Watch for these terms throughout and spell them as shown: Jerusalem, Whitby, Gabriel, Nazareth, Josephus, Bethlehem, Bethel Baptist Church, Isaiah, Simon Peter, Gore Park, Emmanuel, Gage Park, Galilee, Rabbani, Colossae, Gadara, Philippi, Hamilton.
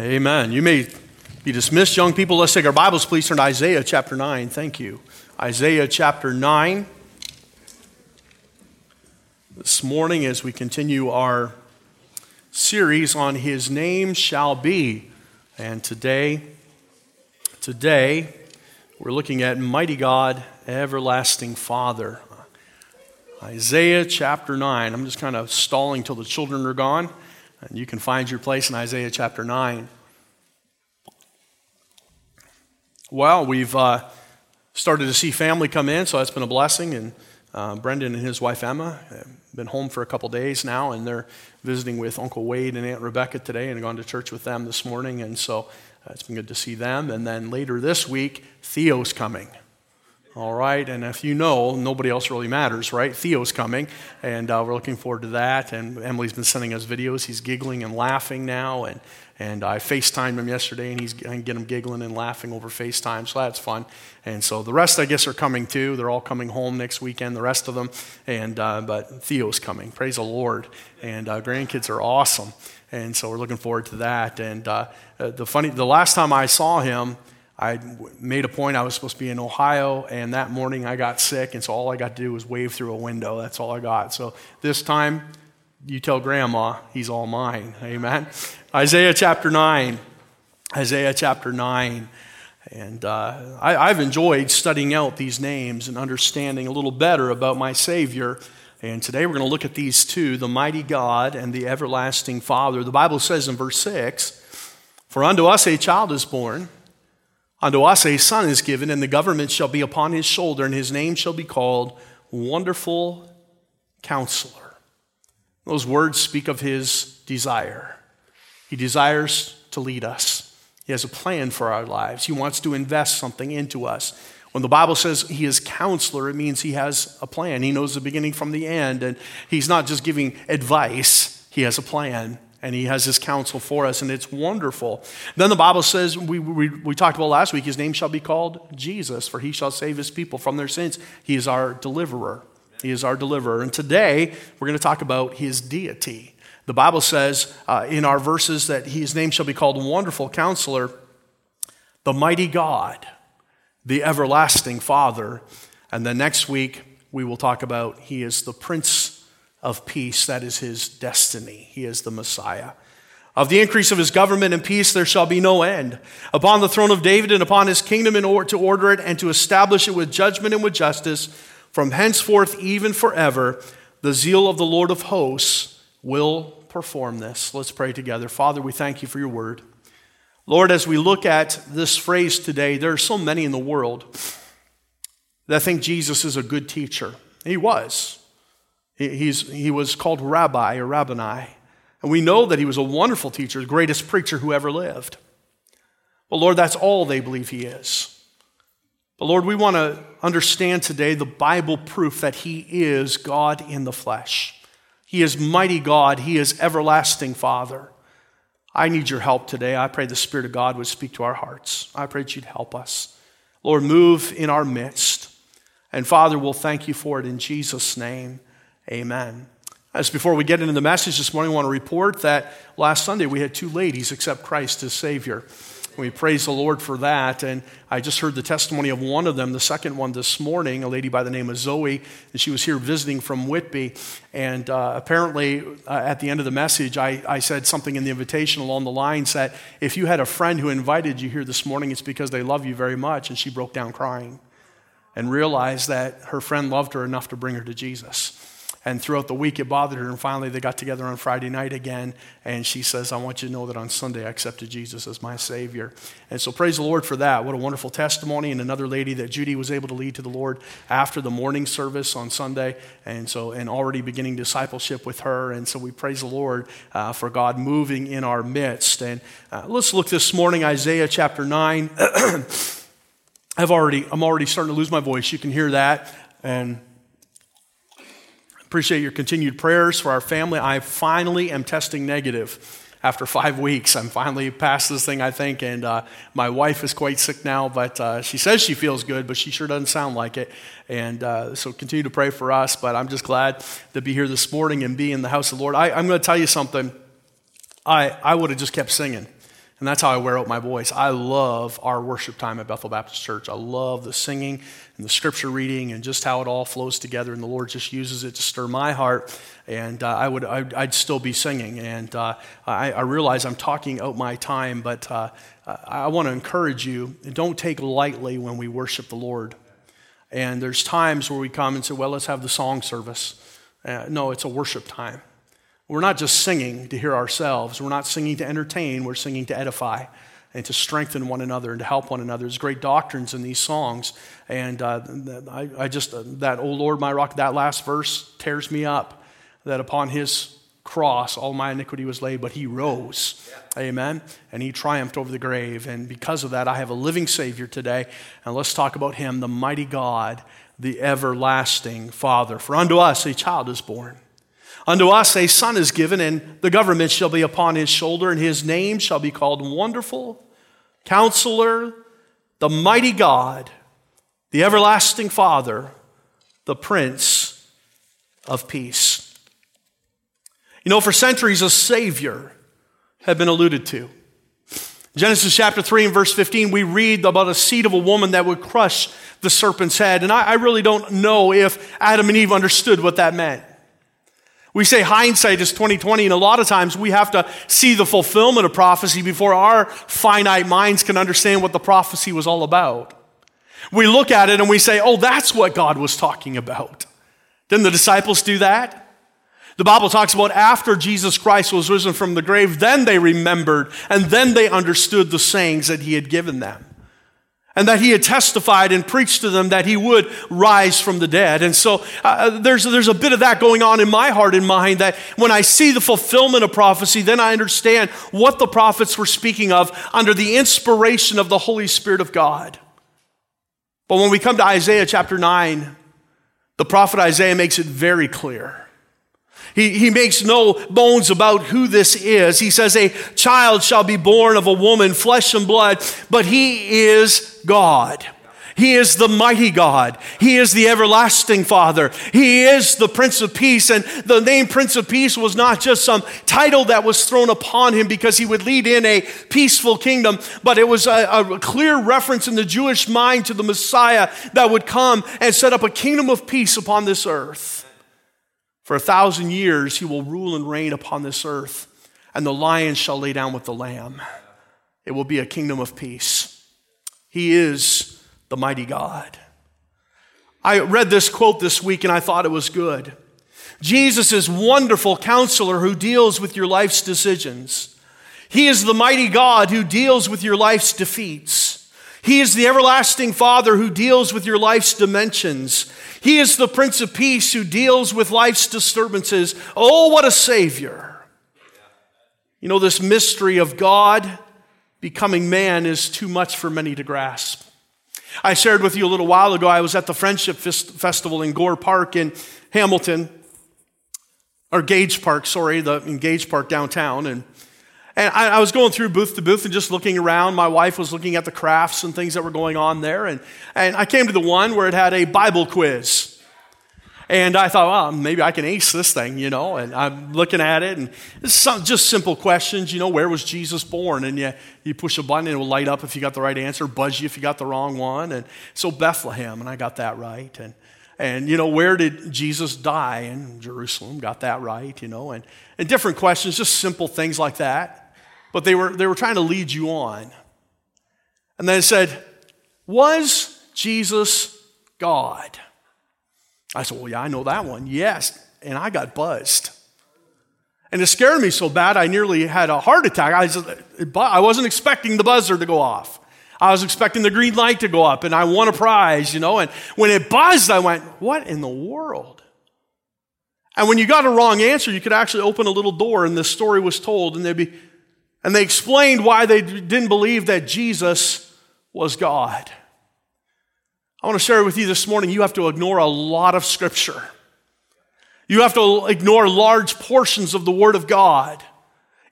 Amen. You may be dismissed, young people. Let's take our Bibles, please. Turn to Isaiah chapter 9. Thank you. Isaiah chapter 9. This morning, as we continue our series on His Name Shall Be. And today, we're looking at Mighty God, Everlasting Father. Isaiah chapter 9. I'm just kind of stalling till the children are gone. And you can find your place in Isaiah chapter 9. Well, we've started to see family come in, so that's been a blessing. And Brendan and his wife Emma have been home for a couple days now, and they're visiting with Uncle Wade and Aunt Rebecca today and gone to church with them this morning. And so it's been good to see them. And then later this week, Theo's coming. All right, and if you know, nobody else really matters, right? Theo's coming, and we're looking forward to that, and Emily's been sending us videos. He's giggling and laughing now, and I FaceTimed him yesterday, and I can get him giggling and laughing over FaceTime, so that's fun. And so the rest, I guess, are coming too. They're all coming home next weekend, the rest of them, and but Theo's coming. Praise the Lord, and grandkids are awesome, and so we're looking forward to that. And the last time I saw him, I made a point I was supposed to be in Ohio, and that morning I got sick, and so all I got to do was wave through a window. That's all I got. So this time, you tell Grandma, he's all mine. Amen. Isaiah chapter 9. And I've enjoyed studying out these names and understanding a little better about my Savior. And today we're going to look at these two, the Mighty God and the Everlasting Father. The Bible says in verse 6, "For unto us a child is born, unto us a son is given, and the government shall be upon his shoulder, and his name shall be called Wonderful Counselor." Those words speak of his desire. He desires to lead us. He has a plan for our lives. He wants to invest something into us. When the Bible says he is counselor, it means he has a plan. He knows the beginning from the end, and he's not just giving advice. He has a plan. And he has his counsel for us, and it's wonderful. Then the Bible says, we talked about last week, his name shall be called Jesus, for he shall save his people from their sins. He is our deliverer. He is our deliverer. And today, we're going to talk about his deity. The Bible says in our verses that his name shall be called Wonderful Counselor, the Mighty God, the Everlasting Father. And then next week, we will talk about he is the Prince of Peace. That is his destiny. He is the Messiah. Of the increase of his government and peace there shall be no end, upon the throne of David and upon his kingdom, in order to order it and to establish it with judgment and with justice from henceforth even forever. The zeal of the Lord of hosts will perform this. Let's pray together. Father, we thank you for your word. Lord, as we look at this phrase today, there are so many in the world that think Jesus is a good teacher. He was. He was called Rabbi or Rabbani. And we know that he was a wonderful teacher, the greatest preacher who ever lived. But Lord, that's all they believe he is. But Lord, we want to understand today the Bible proof that he is God in the flesh. He is Mighty God. He is Everlasting Father. I need your help today. I pray the Spirit of God would speak to our hearts. I pray that you'd help us. Lord, move in our midst. And Father, we'll thank you for it in Jesus' name. Amen. As before we get into the message this morning, I want to report that last Sunday we had two ladies accept Christ as Savior. We praise the Lord for that, and I just heard the testimony of one of them, the second one this morning, a lady by the name of Zoe, and she was here visiting from Whitby, and apparently at the end of the message, I said something in the invitation along the lines that if you had a friend who invited you here this morning, it's because they love you very much, and she broke down crying and realized that her friend loved her enough to bring her to Jesus. And throughout the week, it bothered her. And finally, they got together on Friday night again. And she says, "I want you to know that on Sunday, I accepted Jesus as my Savior." And so praise the Lord for that. What a wonderful testimony. And another lady that Judy was able to lead to the Lord after the morning service on Sunday. And so, and already beginning discipleship with her. And so we praise the Lord for God moving in our midst. And let's look this morning, Isaiah chapter 9. I'm already starting to lose my voice. You can hear that. And appreciate your continued prayers for our family. I finally am testing negative after 5 weeks. I'm finally past this thing, I think, and my wife is quite sick now, but she says she feels good, but she sure doesn't sound like it. And so continue to pray for us, but I'm just glad to be here this morning and be in the house of the Lord. I'm going to tell you something. I would have just kept singing And that's how I wear out my voice. I love our worship time at Bethel Baptist Church. I love the singing and the scripture reading and just how it all flows together, and the Lord just uses it to stir my heart, and I'd still be singing. And I realize I'm talking out my time, but I want to encourage you, don't take lightly when we worship the Lord. And there's times where we come and say, well, let's have the song service. No, it's a worship time. We're not just singing to hear ourselves. We're not singing to entertain. We're singing to edify and to strengthen one another and to help one another. There's great doctrines in these songs. And I just, that, O Lord, my rock, that last verse tears me up, that upon his cross all my iniquity was laid, but he rose. Yeah. Amen. And he triumphed over the grave. And because of that, I have a living Savior today. And let's talk about him, the mighty God, the everlasting Father. For unto us a child is born. Unto us a son is given, and the government shall be upon his shoulder, and his name shall be called Wonderful, Counselor, the Mighty God, the Everlasting Father, the Prince of Peace. You know, for centuries, a Savior had been alluded to. Genesis chapter 3 and verse 15, we read about a seed of a woman that would crush the serpent's head. And I really don't know if Adam and Eve understood what that meant. We say hindsight is 20/20, and a lot of times we have to see the fulfillment of prophecy before our finite minds can understand what the prophecy was all about. We look at it and we say, oh, that's what God was talking about. Didn't the disciples do that? The Bible talks about after Jesus Christ was risen from the grave, then they remembered, and then they understood the sayings that he had given them, and that he had testified and preached to them that he would rise from the dead. And so there's a bit of that going on in my heart and mind, that when I see the fulfillment of prophecy, then I understand what the prophets were speaking of under the inspiration of the Holy Spirit of God. But when we come to Isaiah chapter 9, the prophet Isaiah makes it very clear. He makes no bones about who this is. He says, a child shall be born of a woman, flesh and blood, but he is God. He is the mighty God. He is the everlasting Father. He is the Prince of Peace. And the name Prince of Peace was not just some title that was thrown upon him because he would lead in a peaceful kingdom, but it was a clear reference in the Jewish mind to the Messiah that would come and set up a kingdom of peace upon this earth. For 1,000 years, he will rule and reign upon this earth, and the lion shall lay down with the lamb. It will be a kingdom of peace. He is the mighty God. I read this quote this week, and I thought it was good. Jesus is wonderful counselor who deals with your life's decisions. He is the mighty God who deals with your life's defeats. He is the everlasting Father who deals with your life's dimensions. He is the Prince of Peace who deals with life's disturbances. Oh, what a Savior. You know, this mystery of God becoming man is too much for many to grasp. I shared with you a little while ago, I was at the Friendship Festival in Gore Park in Hamilton, or Gage Park downtown, And I was going through booth to booth and just looking around. My wife was looking at the crafts and things that were going on there. And I came to the one where it had a Bible quiz. And I thought, well, maybe I can ace this thing, you know. And I'm looking at it, and it's just simple questions, you know, where was Jesus born? And you push a button and it will light up if you got the right answer, buzz you if you got the wrong one. And so Bethlehem, and I got that right. And you know, where did Jesus die? In Jerusalem, got that right, you know. And different questions, just simple things like that. But they were trying to lead you on. And then it said, was Jesus God? I said, well, yeah, I know that one. Yes. And I got buzzed. And it scared me so bad, I nearly had a heart attack. I wasn't expecting the buzzer to go off. I was expecting the green light to go up, and I won a prize, you know. And when it buzzed, I went, what in the world? And when you got a wrong answer, you could actually open a little door, and the story was told, and they explained why they didn't believe that Jesus was God. I want to share with you this morning, you have to ignore a lot of Scripture. You have to ignore large portions of the Word of God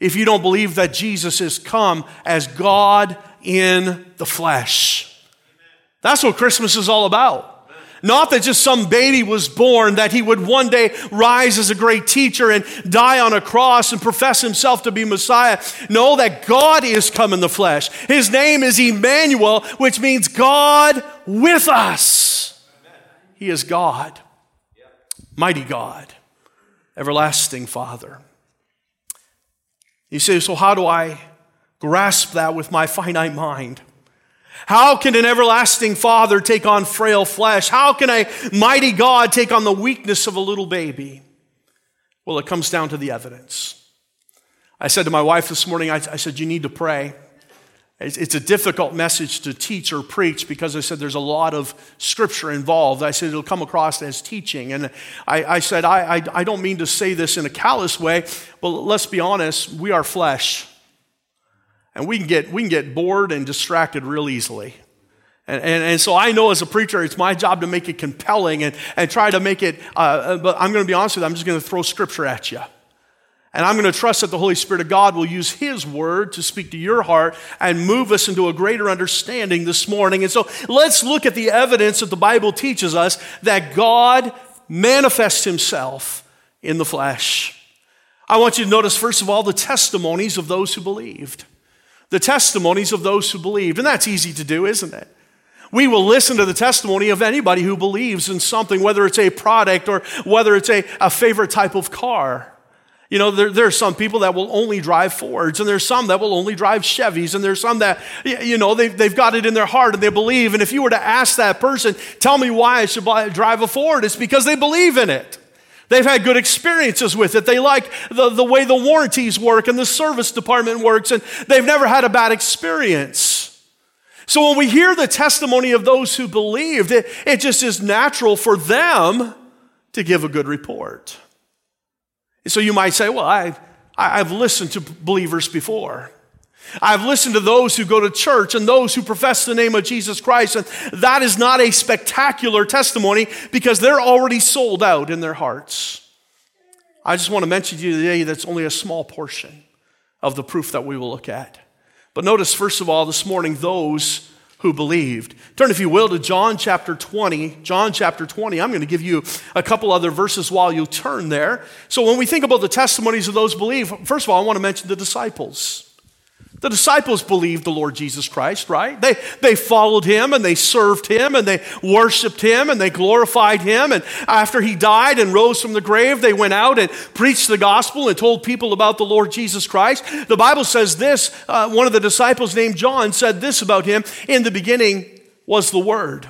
if you don't believe that Jesus has come as God in the flesh. That's what Christmas is all about. Not that just some baby was born, that he would one day rise as a great teacher and die on a cross and profess himself to be Messiah. No, that God is come in the flesh. His name is Emmanuel, which means God with us. He is God, mighty God, everlasting Father. You say, so how do I grasp that with my finite mind? How can an everlasting Father take on frail flesh? How can a mighty God take on the weakness of a little baby? Well, it comes down to the evidence. I said to my wife this morning, I said, you need to pray. It's a difficult message to teach or preach because I said there's a lot of scripture involved. I said it'll come across as teaching. And I said, I don't mean to say this in a callous way, but let's be honest, we are flesh. And we can get bored and distracted real easily. And so I know as a preacher, it's my job to make it compelling and try to make it, but I'm going to be honest with you, I'm just going to throw scripture at you. And I'm going to trust that the Holy Spirit of God will use His Word to speak to your heart and move us into a greater understanding this morning. And so let's look at the evidence that the Bible teaches us that God manifests Himself in the flesh. I want you to notice, first of all, the testimonies of those who believed. The testimonies of those who believed. And that's easy to do, isn't it? We will listen to the testimony of anybody who believes in something, whether it's a product or whether it's a favorite type of car. You know, there are some people that will only drive Fords, and there's some that will only drive Chevys, and there's some that, you know, they've got it in their heart and they believe. And if you were to ask that person, tell me why I should drive a Ford, it's because they believe in it. They've had good experiences with it. They like the way the warranties work and the service department works, and they've never had a bad experience. So when we hear the testimony of those who believed, it just is natural for them to give a good report. So you might say, well, I've listened to believers before. I've listened to those who go to church and those who profess the name of Jesus Christ, and that is not a spectacular testimony because they're already sold out in their hearts. I just want to mention to you today that's only a small portion of the proof that we will look at. But notice, first of all, this morning, those who believed. Turn, if you will, to John chapter 20. John chapter 20. I'm going to give you a couple other verses while you turn there. So when we think about the testimonies of those who believe, first of all, I want to mention the disciples. The disciples believed the Lord Jesus Christ, right? They followed Him, and they served Him, and they worshiped Him, and they glorified Him. And after He died and rose from the grave, they went out and preached the gospel and told people about the Lord Jesus Christ. The Bible says this, one of the disciples named John said this about Him, "In the beginning was the Word,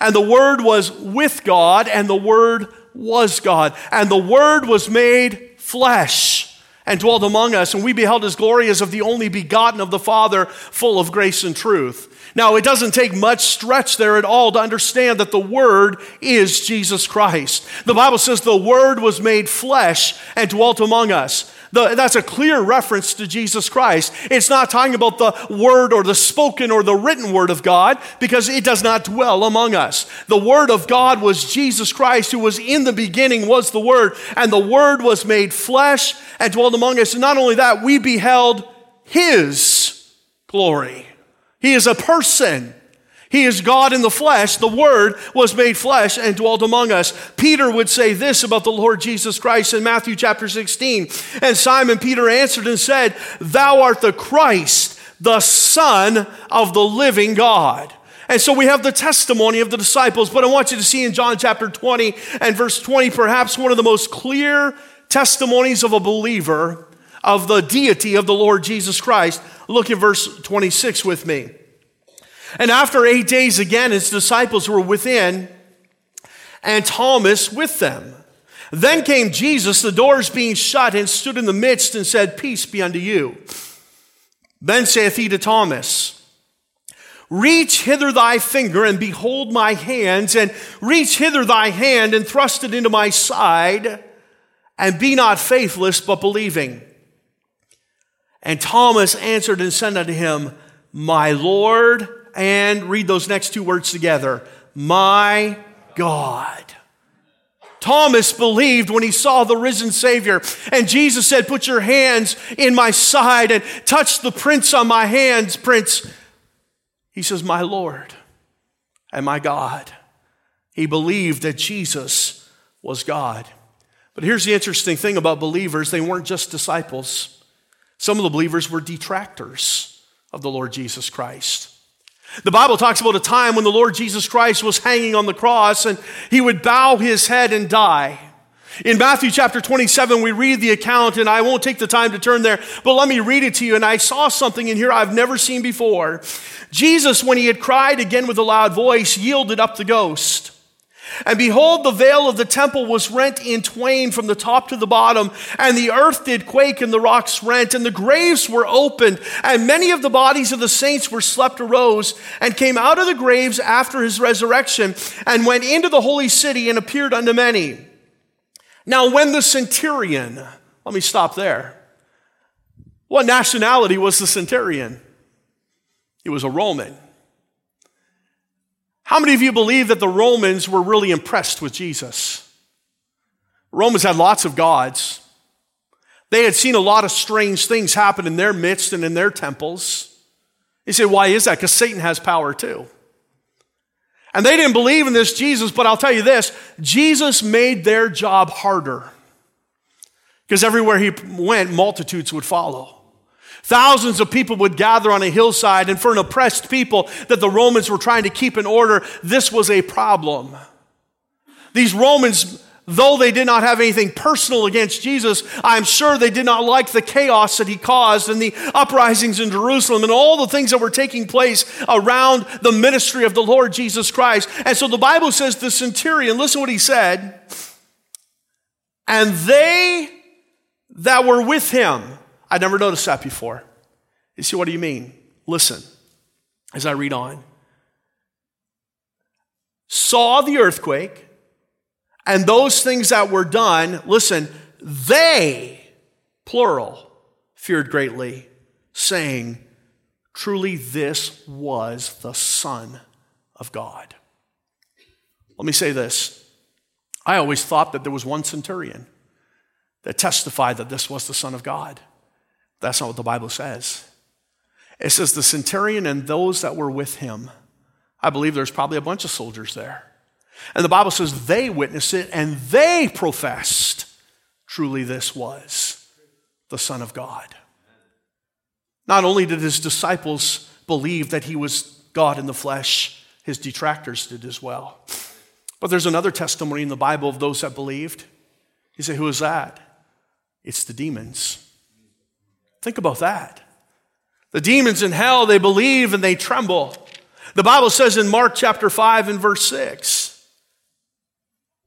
and the Word was with God, and the Word was God, and the Word was made flesh and dwelt among us, and we beheld His glory as of the only begotten of the Father, full of grace and truth." Now, it doesn't take much stretch there at all to understand that the Word is Jesus Christ. The Bible says the Word was made flesh and dwelt among us. That's a clear reference to Jesus Christ. It's not talking about the Word or the spoken or the written Word of God, because it does not dwell among us. The Word of God was Jesus Christ, who was in the beginning, was the Word, and the Word was made flesh and dwelt among us. And not only that, we beheld His glory. He is a person. He is God in the flesh. The Word was made flesh and dwelt among us. Peter would say this about the Lord Jesus Christ in Matthew chapter 16. "And Simon Peter answered and said, 'Thou art the Christ, the Son of the living God.'" And so we have the testimony of the disciples, but I want you to see in John chapter 20 and verse 20, perhaps one of the most clear testimonies of a believer of the deity of the Lord Jesus Christ. Look at verse 26 with me. "And after 8 days again, His disciples were within, and Thomas with them. Then came Jesus, the doors being shut, and stood in the midst, and said, 'Peace be unto you.' Then saith He to Thomas, 'Reach hither thy finger, and behold my hands, and reach hither thy hand, and thrust it into my side, and be not faithless, but believing.' And Thomas answered and said unto Him, 'My Lord,'" and read those next two words together, "my God." Thomas believed when he saw the risen Savior. And Jesus said, "Put your hands in my side and touch the prints on my hands, prints." He says, "My Lord and my God." He believed that Jesus was God. But here's the interesting thing about believers. They weren't just disciples. Some of the believers were detractors of the Lord Jesus Christ. The Bible talks about a time when the Lord Jesus Christ was hanging on the cross and he would bow his head and die. In Matthew chapter 27, we read the account, and I won't take the time to turn there, but let me read it to you. And I saw something in here I've never seen before. Jesus, when he had cried again with a loud voice, yielded up the ghost. And behold, the veil of the temple was rent in twain from the top to the bottom, and the earth did quake, and the rocks rent, and the graves were opened, and many of the bodies of the saints were slept arose, and came out of the graves after his resurrection, and went into the holy city, and appeared unto many. Now, when the centurion, let me stop there. What nationality was the centurion? He was a Roman. How many of you believe that the Romans were really impressed with Jesus? Romans had lots of gods. They had seen a lot of strange things happen in their midst and in their temples. You say, why is that? Because Satan has power too. And they didn't believe in this Jesus, but I'll tell you this, Jesus made their job harder. Because everywhere he went, multitudes would follow. Thousands of people would gather on a hillside, and for an oppressed people that the Romans were trying to keep in order, this was a problem. These Romans, though they did not have anything personal against Jesus, I'm sure they did not like the chaos that he caused and the uprisings in Jerusalem and all the things that were taking place around the ministry of the Lord Jesus Christ. And so the Bible says the centurion, listen what he said, and they that were with him. I never noticed that before. You see, what do you mean? Listen, as I read on. Saw the earthquake, and those things that were done, listen, they, plural, feared greatly, saying, truly this was the Son of God. Let me say this. I always thought that there was one centurion that testified that this was the Son of God. That's not what the Bible says. It says the centurion and those that were with him. I believe there's probably a bunch of soldiers there. And the Bible says they witnessed it and they professed, truly this was the Son of God. Not only did his disciples believe that he was God in the flesh, his detractors did as well. But there's another testimony in the Bible of those that believed. You say, who is that? It's the demons. Think about that. The demons in hell, they believe and they tremble. The Bible says in Mark chapter 5 and verse 6,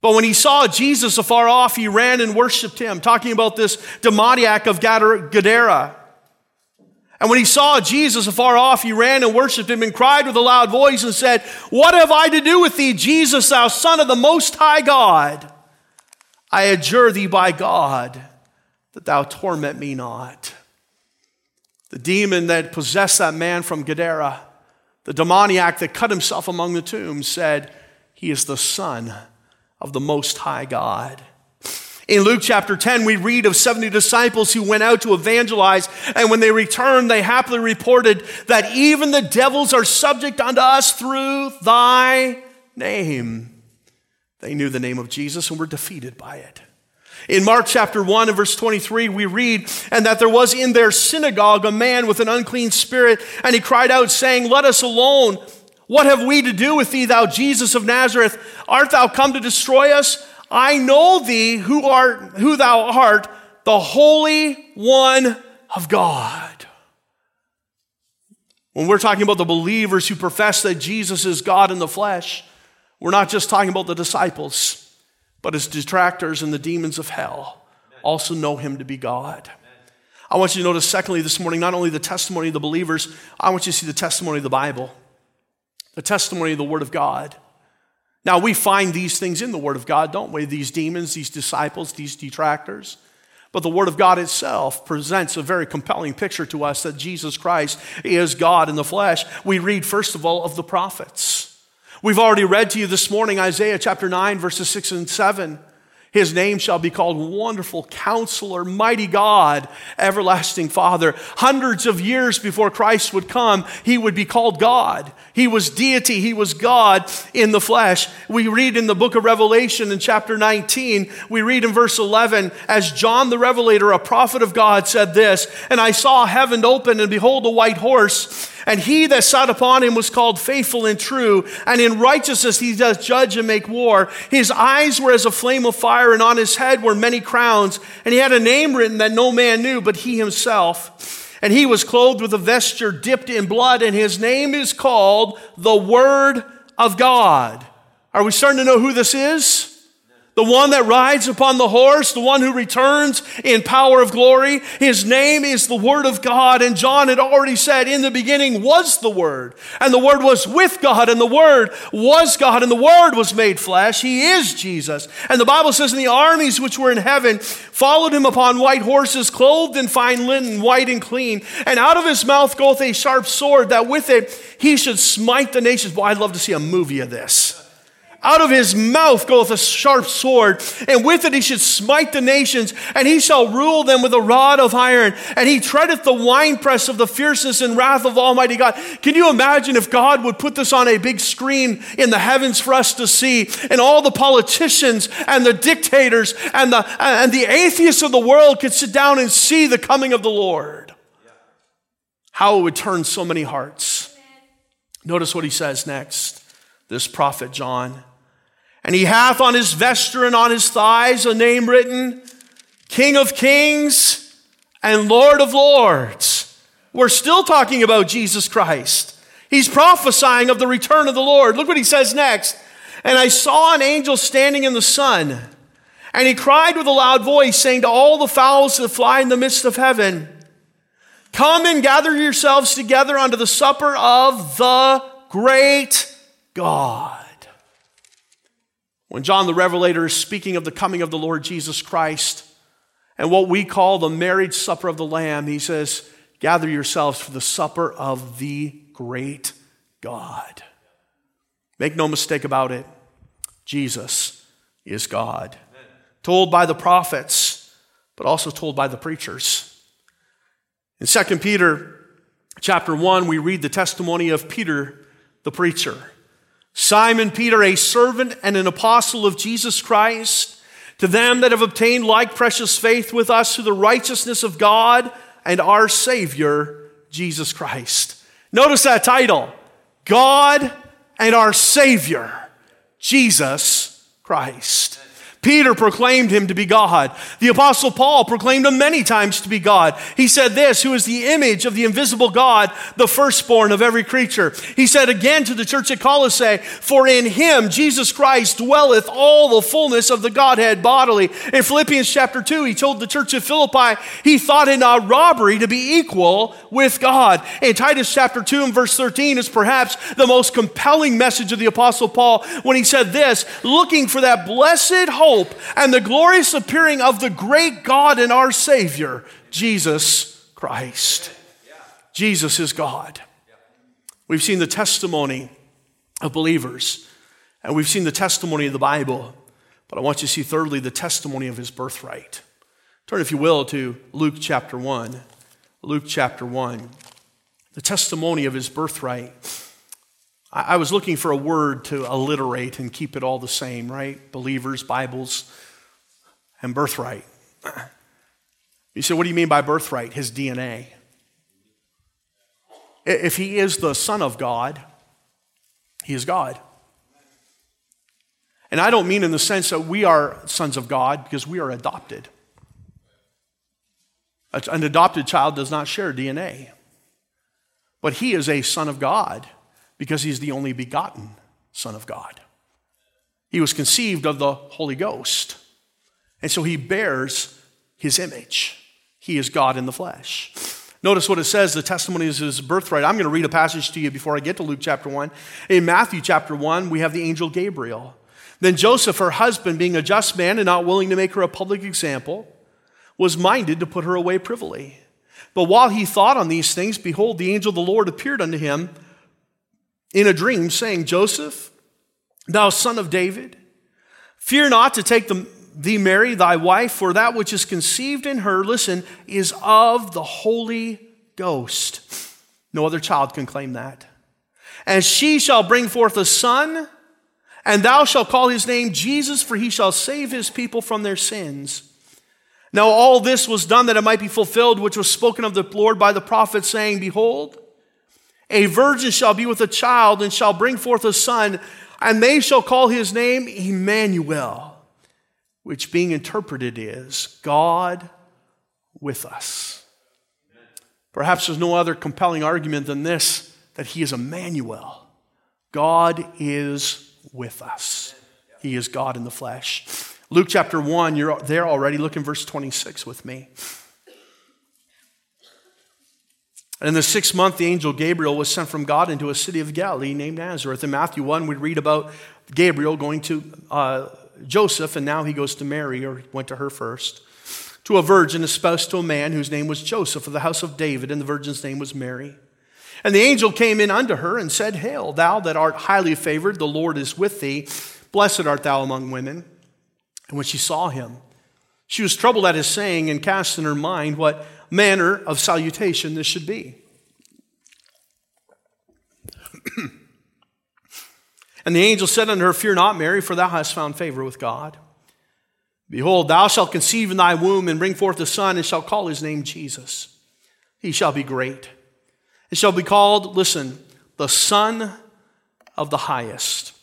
but when he saw Jesus afar off, he ran and worshiped him, talking about this demoniac of Gadara. And when he saw Jesus afar off, he ran and worshiped him and cried with a loud voice and said, what have I to do with thee, Jesus, thou Son of the Most High God? I adjure thee by God that thou torment me not. The demon that possessed that man from Gadara, the demoniac that cut himself among the tombs, said, he is the Son of the Most High God. In Luke chapter 10, we read of 70 disciples who went out to evangelize, and when they returned, they happily reported that even the devils are subject unto us through thy name. They knew the name of Jesus and were defeated by it. In Mark chapter 1 and verse 23, we read, and that there was in their synagogue a man with an unclean spirit, and he cried out, saying, let us alone. What have we to do with thee, thou Jesus of Nazareth? Art thou come to destroy us? I know thee, who thou art, the Holy One of God. When we're talking about the believers who profess that Jesus is God in the flesh, we're not just talking about the disciples, but his detractors and the demons of hell also know him to be God. I want you to notice, secondly, this morning, not only the testimony of the believers, I want you to see the testimony of the Bible. The testimony of the Word of God. Now, we find these things in the Word of God, don't we? These demons, these disciples, these detractors. But the Word of God itself presents a very compelling picture to us that Jesus Christ is God in the flesh. We read, first of all, of the prophets. We've already read to you this morning Isaiah chapter 9, verses 6 and 7. His name shall be called Wonderful Counselor, Mighty God, Everlasting Father. Hundreds of years before Christ would come, he would be called God. He was deity. He was God in the flesh. We read in the book of Revelation in chapter 19, we read in verse 11, as John the Revelator, a prophet of God, said this, "And I saw heaven open, and behold, a white horse, and he that sat upon him was called Faithful and True, and in righteousness he doth judge and make war. His eyes were as a flame of fire, and on his head were many crowns, and he had a name written that no man knew but he himself. And he was clothed with a vesture dipped in blood, and his name is called the Word of God." Are we starting to know who this is? The one that rides upon the horse, the one who returns in power of glory. His name is the Word of God. And John had already said, in the beginning was the Word, and the Word was with God, and the Word was God, and the Word was made flesh. He is Jesus. And the Bible says, and the armies which were in heaven followed him upon white horses, clothed in fine linen, white and clean. And out of his mouth goeth a sharp sword, that with it he should smite the nations. Boy, I'd love to see a movie of this. Out of his mouth goeth a sharp sword, and with it he should smite the nations, and he shall rule them with a rod of iron, and he treadeth the winepress of the fierceness and wrath of Almighty God. Can you imagine if God would put this on a big screen in the heavens for us to see, and all the politicians and the dictators and the atheists of the world could sit down and see the coming of the Lord? How it would turn so many hearts. Notice what he says next, this prophet John. And he hath on his vesture and on his thighs a name written, King of Kings and Lord of Lords. We're still talking about Jesus Christ. He's prophesying of the return of the Lord. Look what he says next. And I saw an angel standing in the sun, and he cried with a loud voice, saying to all the fowls that fly in the midst of heaven, come and gather yourselves together unto the supper of the great God. When John the Revelator is speaking of the coming of the Lord Jesus Christ and what we call the marriage supper of the Lamb, he says, gather yourselves for the supper of the great God. Make no mistake about it, Jesus is God. Amen. Told by the prophets, but also told by the preachers. In 2 Peter chapter 1, we read the testimony of Peter the preacher. Simon Peter, a servant and an apostle of Jesus Christ, to them that have obtained like precious faith with us through the righteousness of God and our Savior, Jesus Christ. Notice that title, God and our Savior, Jesus Christ. Peter proclaimed him to be God. The apostle Paul proclaimed him many times to be God. He said this, who is the image of the invisible God, the firstborn of every creature. He said again to the church at Colossae, for in him, Jesus Christ, dwelleth all the fullness of the Godhead bodily. In Philippians chapter 2, he told the church at Philippi, he thought it not robbery to be equal with God. In Titus chapter 2 and verse 13 is perhaps the most compelling message of the apostle Paul when he said this, looking for that blessed hope and the glorious appearing of the great God and our Savior, Jesus Christ. Jesus is God. We've seen the testimony of believers, and we've seen the testimony of the Bible, but I want you to see, thirdly, the testimony of his birthright. Turn, if you will, to Luke chapter 1. Luke chapter 1, the testimony of his birthright. I was looking for a word to alliterate and keep it all the same, right? Believers, Bibles, and birthright. You say, what do you mean by birthright? His DNA. If he is the Son of God, he is God. And I don't mean in the sense that we are sons of God because we are adopted. An adopted child does not share DNA. But he is a son of God, because he's the only begotten Son of God. He was conceived of the Holy Ghost. And so he bears his image. He is God in the flesh. Notice what it says, the testimony is his birthright. I'm going to read a passage to you before I get to Luke chapter 1. In Matthew chapter 1, we have the angel Gabriel. Then Joseph, her husband, being a just man and not willing to make her a public example, was minded to put her away privily. But while he thought on these things, behold, the angel of the Lord appeared unto him in a dream, saying, Joseph, thou son of David, fear not to take the thee, Mary, thy wife, for that which is conceived in her, listen, is of the Holy Ghost. No other child can claim that. And she shall bring forth a son, and thou shalt call his name Jesus, for he shall save his people from their sins. Now all this was done that it might be fulfilled, which was spoken of the Lord by the prophet, saying, Behold, a virgin shall be with a child, and shall bring forth a son, and they shall call his name Emmanuel, which being interpreted is God with us. Perhaps there's no other compelling argument than this, that he is Emmanuel. God is with us. He is God in the flesh. Luke chapter 1, you're there already. Look in verse 26 with me. And in the 6th month, the angel Gabriel was sent from God into a city of Galilee named Nazareth. In Matthew 1, we read about Gabriel going to Joseph, and now he goes to Mary, or went to her first, to a virgin espoused to a man whose name was Joseph of the house of David, and the virgin's name was Mary. And the angel came in unto her and said, Hail, thou that art highly favored, the Lord is with thee. Blessed art thou among women. And when she saw him, she was troubled at his saying, and cast in her mind what manner of salutation this should be. And the angel said unto her, Fear not, Mary, for thou hast found favor with God. Behold, thou shalt conceive in thy womb, and bring forth a son, and shalt call his name Jesus. He shall be great, and shall be called, listen, the Son of the Highest.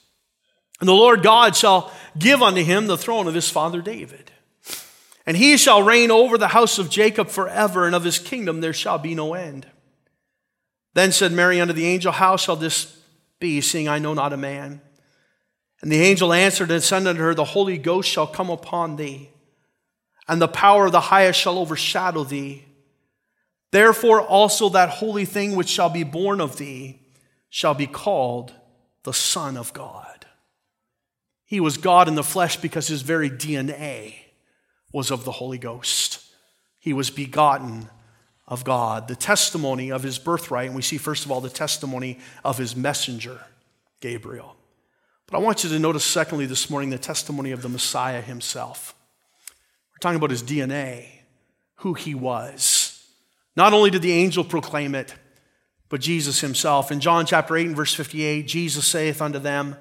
And the Lord God shall give unto him the throne of his father David. And he shall reign over the house of Jacob forever, and of his kingdom there shall be no end. Then said Mary unto the angel, How shall this be, seeing I know not a man? And the angel answered and said unto her, The Holy Ghost shall come upon thee, and the power of the highest shall overshadow thee. Therefore also that holy thing which shall be born of thee shall be called the Son of God. He was God in the flesh because his very DNA was of the Holy Ghost. He was begotten of God. The testimony of his birthright, and we see first of all the testimony of his messenger, Gabriel. But I want you to notice secondly this morning the testimony of the Messiah himself. We're talking about his DNA, who he was. Not only did the angel proclaim it, but Jesus himself. In John chapter 8 and verse 58, Jesus saith unto them,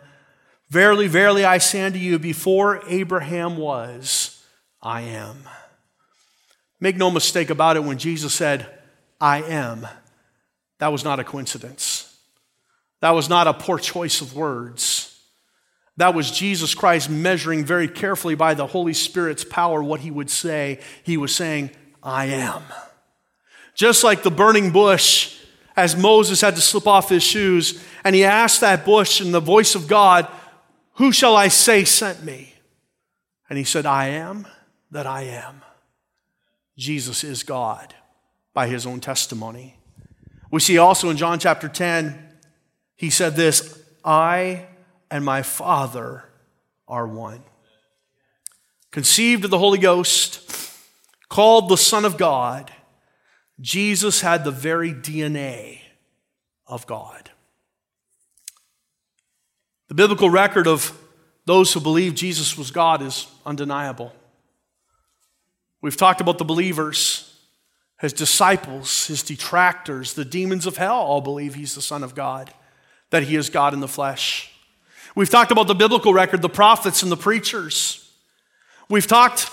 Verily, verily, I say unto you, before Abraham was, I am. Make no mistake about it, when Jesus said, I am, that was not a coincidence. That was not a poor choice of words. That was Jesus Christ measuring very carefully by the Holy Spirit's power what he would say. He was saying, I am. Just like the burning bush, as Moses had to slip off his shoes, and he asked that bush in the voice of God, Who shall I say sent me? And he said, I am that I am. Jesus is God by his own testimony. We see also in John chapter 10, he said this, I and my Father are one. Conceived of the Holy Ghost, called the Son of God, Jesus had the very DNA of God. The biblical record of those who believe Jesus was God is undeniable. We've talked about the believers, his disciples, his detractors, the demons of hell all believe he's the Son of God, that he is God in the flesh. We've talked about the biblical record, the prophets and the preachers. We've talked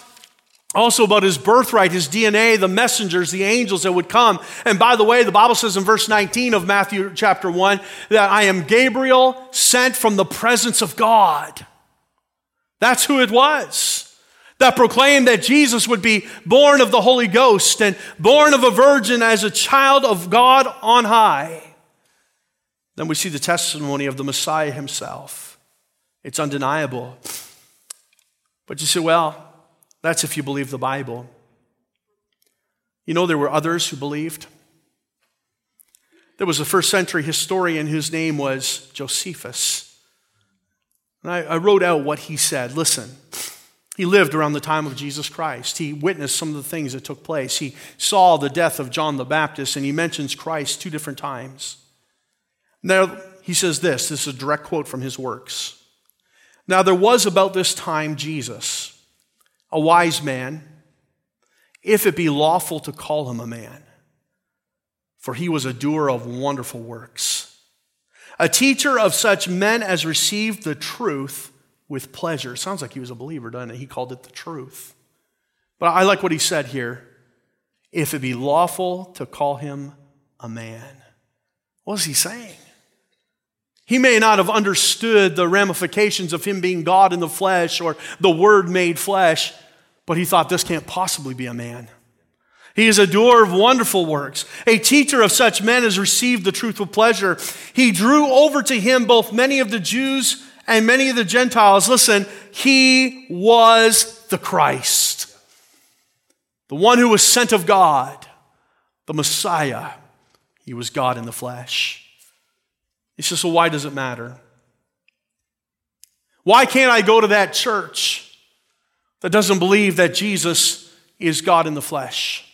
also about his birthright, his DNA, the messengers, the angels that would come. And by the way, the Bible says in verse 19 of Matthew chapter 1 that I am Gabriel sent from the presence of God. That's who it was that proclaimed that Jesus would be born of the Holy Ghost and born of a virgin as a child of God on high. Then we see the testimony of the Messiah himself. It's undeniable. But you say, well, that's if you believe the Bible. You know, there were others who believed. There was a 1st century historian whose name was Josephus. And I wrote out what he said. Listen, he lived around the time of Jesus Christ. He witnessed some of the things that took place. He saw the death of John the Baptist, and he mentions Christ 2 different times. Now, he says this. This is a direct quote from his works. Now, there was about this time Jesus, a wise man, if it be lawful to call him a man, for he was a doer of wonderful works, a teacher of such men as received the truth with pleasure." Sounds like he was a believer, doesn't it? He called it the truth. But I like what he said here. If it be lawful to call him a man. What is he saying? He may not have understood the ramifications of him being God in the flesh or the Word made flesh, but he thought this can't possibly be a man. He is a doer of wonderful works, a teacher of such men as received the truth with pleasure. He drew over to him both many of the Jews and many of the Gentiles. Listen, he was the Christ, the one who was sent of God, the Messiah. He was God in the flesh. He says, so why does it matter? Why can't I go to that church that doesn't believe that Jesus is God in the flesh?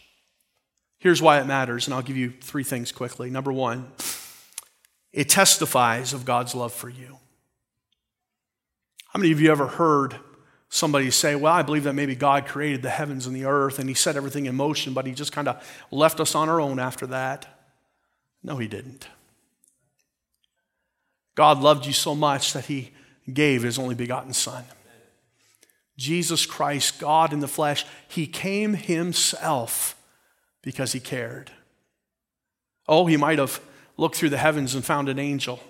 Here's why it matters, and I'll give you three things quickly. Number one, it testifies of God's love for you. How many of you ever heard somebody say, well, I believe that maybe God created the heavens and the earth, and he set everything in motion, but he just kind of left us on our own after that? No, he didn't. God loved you so much that he gave his only begotten Son. Jesus Christ, God in the flesh, he came himself because he cared. Oh, he might have looked through the heavens and found an angel.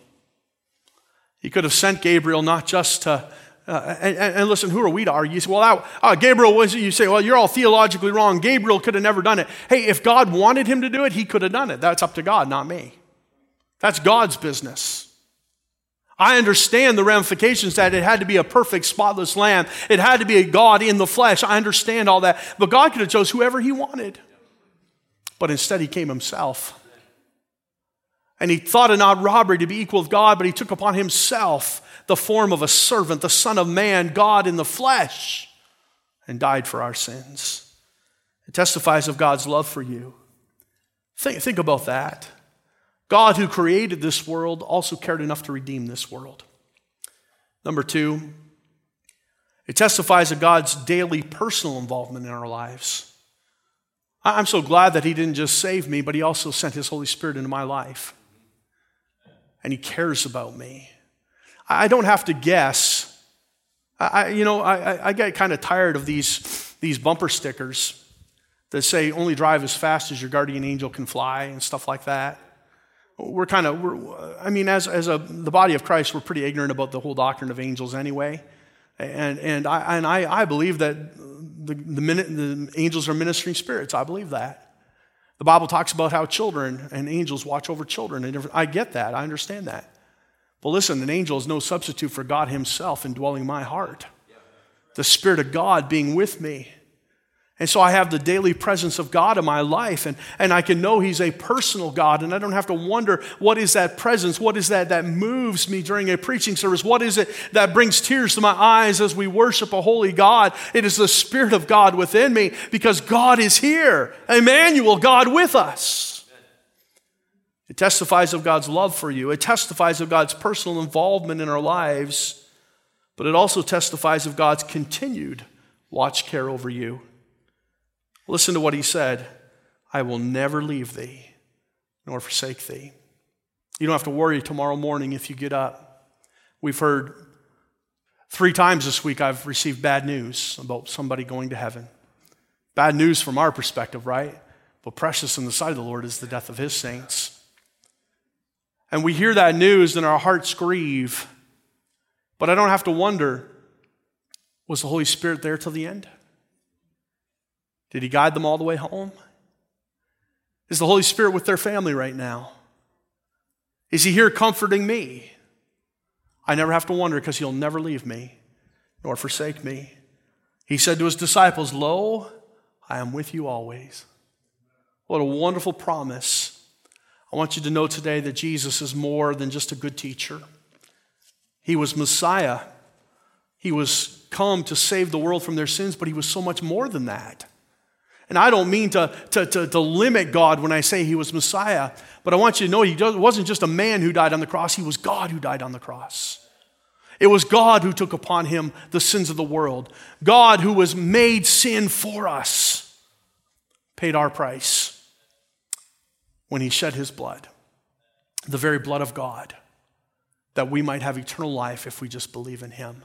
He could have sent Gabriel not just to, and listen, who are we to argue? You say, well, Gabriel was, you say, well, you're all theologically wrong. Gabriel could have never done it. Hey, if God wanted him to do it, he could have done it. That's up to God, not me. That's God's business. I understand the ramifications that it had to be a perfect, spotless lamb. It had to be a God in the flesh. I understand all that. But God could have chose whoever he wanted. But instead he came himself. And he thought it not robbery to be equal with God, but he took upon himself the form of a servant, the Son of Man, God in the flesh, and died for our sins. It testifies of God's love for you. Think about that. God, who created this world, also cared enough to redeem this world. Number two, it testifies of God's daily personal involvement in our lives. I'm so glad that he didn't just save me, but he also sent his Holy Spirit into my life. And he cares about me. I don't have to guess. I get kind of tired of these bumper stickers that say, only drive as fast as your guardian angel can fly and stuff like that. As the body of Christ, we're pretty ignorant about the whole doctrine of angels anyway. And I believe that the minute the angels are ministering spirits, I believe that. The Bible talks about how children and angels watch over children. And I get that. I understand that. But listen, an angel is no substitute for God himself indwelling my heart. The Spirit of God being with me. And so I have the daily presence of God in my life, and I can know he's a personal God, and I don't have to wonder, what is that presence? What is that moves me during a preaching service? What is it that brings tears to my eyes as we worship a holy God? It is the Spirit of God within me, because God is here. Emmanuel, God with us. It testifies of God's love for you. It testifies of God's personal involvement in our lives, but it also testifies of God's continued watch care over you. Listen to what he said, I will never leave thee nor forsake thee. You don't have to worry tomorrow morning if you get up. We've heard 3 times this week I've received bad news about somebody going to heaven. Bad news from our perspective, right? But precious in the sight of the Lord is the death of his saints. And we hear that news and our hearts grieve. But I don't have to wonder, was the Holy Spirit there till the end? Did he guide them all the way home? Is the Holy Spirit with their family right now? Is he here comforting me? I never have to wonder because he'll never leave me nor forsake me. He said to his disciples, Lo, I am with you always. What a wonderful promise. I want you to know today that Jesus is more than just a good teacher. He was Messiah. He was come to save the world from their sins, but he was so much more than that. And I don't mean to limit God when I say he was Messiah, but I want you to know he wasn't just a man who died on the cross, he was God who died on the cross. It was God who took upon him the sins of the world. God, who was made sin for us, paid our price when he shed his blood, the very blood of God, that we might have eternal life if we just believe in him.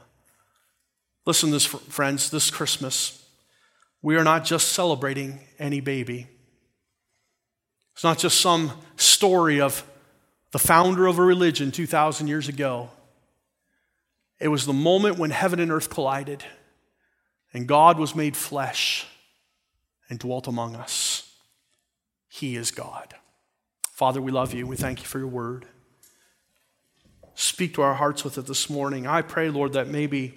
Listen to this, friends, this Christmas, we are not just celebrating any baby. It's not just some story of the founder of a religion 2,000 years ago. It was the moment when heaven and earth collided and God was made flesh and dwelt among us. He is God. Father, we love you. We thank you for your word. Speak to our hearts with it this morning. I pray, Lord, that maybe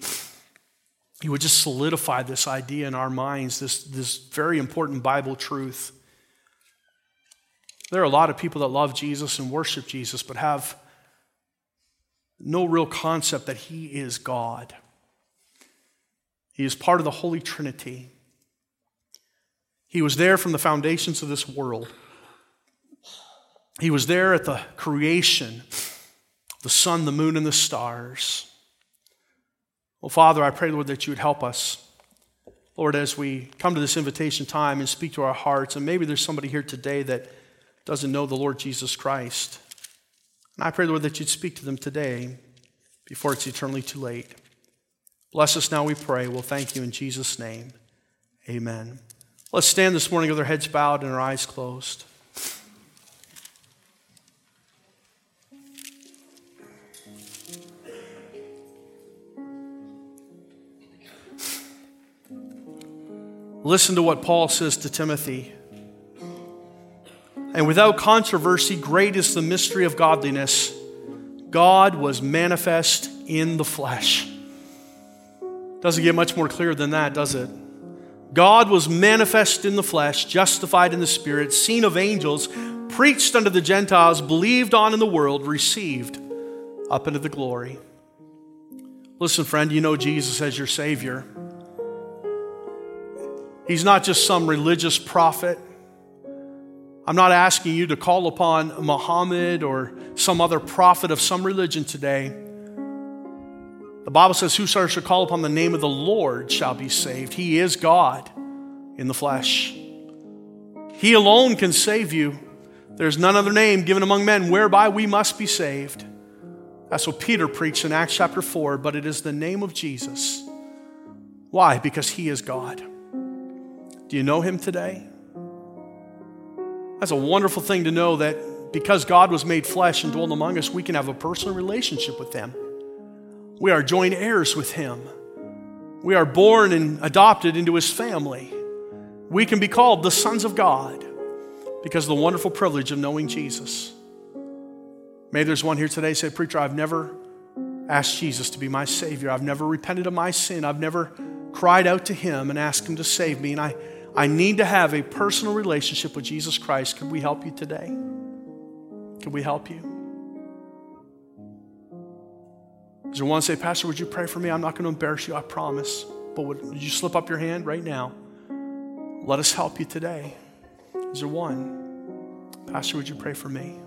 you would just solidify this idea in our minds, this very important Bible truth. There are a lot of people that love Jesus and worship Jesus, but have no real concept that he is God. He is part of the Holy Trinity. He was there from the foundations of this world. He was there at the creation, the sun, the moon, and the stars. Well, Father, I pray, Lord, that you would help us, Lord, as we come to this invitation time and speak to our hearts. And maybe there's somebody here today that doesn't know the Lord Jesus Christ. And I pray, Lord, that you'd speak to them today before it's eternally too late. Bless us now, we pray. We'll thank you in Jesus' name. Amen. Let's stand this morning with our heads bowed and our eyes closed. Listen to what Paul says to Timothy. And without controversy, great is the mystery of godliness. God was manifest in the flesh. Doesn't get much more clear than that, does it? God was manifest in the flesh, justified in the Spirit, seen of angels, preached unto the Gentiles, believed on in the world, received up into the glory. Listen, friend, you know Jesus as your Savior. He's not just some religious prophet. I'm not asking you to call upon Muhammad or some other prophet of some religion today. The Bible says, whosoever shall call upon the name of the Lord shall be saved. He is God in the flesh. He alone can save you. There's none other name given among men whereby we must be saved. That's what Peter preached in Acts chapter 4, but it is the name of Jesus. Why? Because he is God. Do you know him today? That's a wonderful thing to know, that because God was made flesh and dwelt among us, we can have a personal relationship with him. We are joint heirs with him. We are born and adopted into his family. We can be called the sons of God because of the wonderful privilege of knowing Jesus. Maybe there's one here today say, preacher, I've never asked Jesus to be my Savior. I've never repented of my sin. I've never cried out to him and asked him to save me. And I need to have a personal relationship with Jesus Christ. Can we help you today? Can we help you? Does your one say, Pastor, would you pray for me? I'm not going to embarrass you, I promise. But would you slip up your hand right now? Let us help you today. Is there one? Pastor, would you pray for me?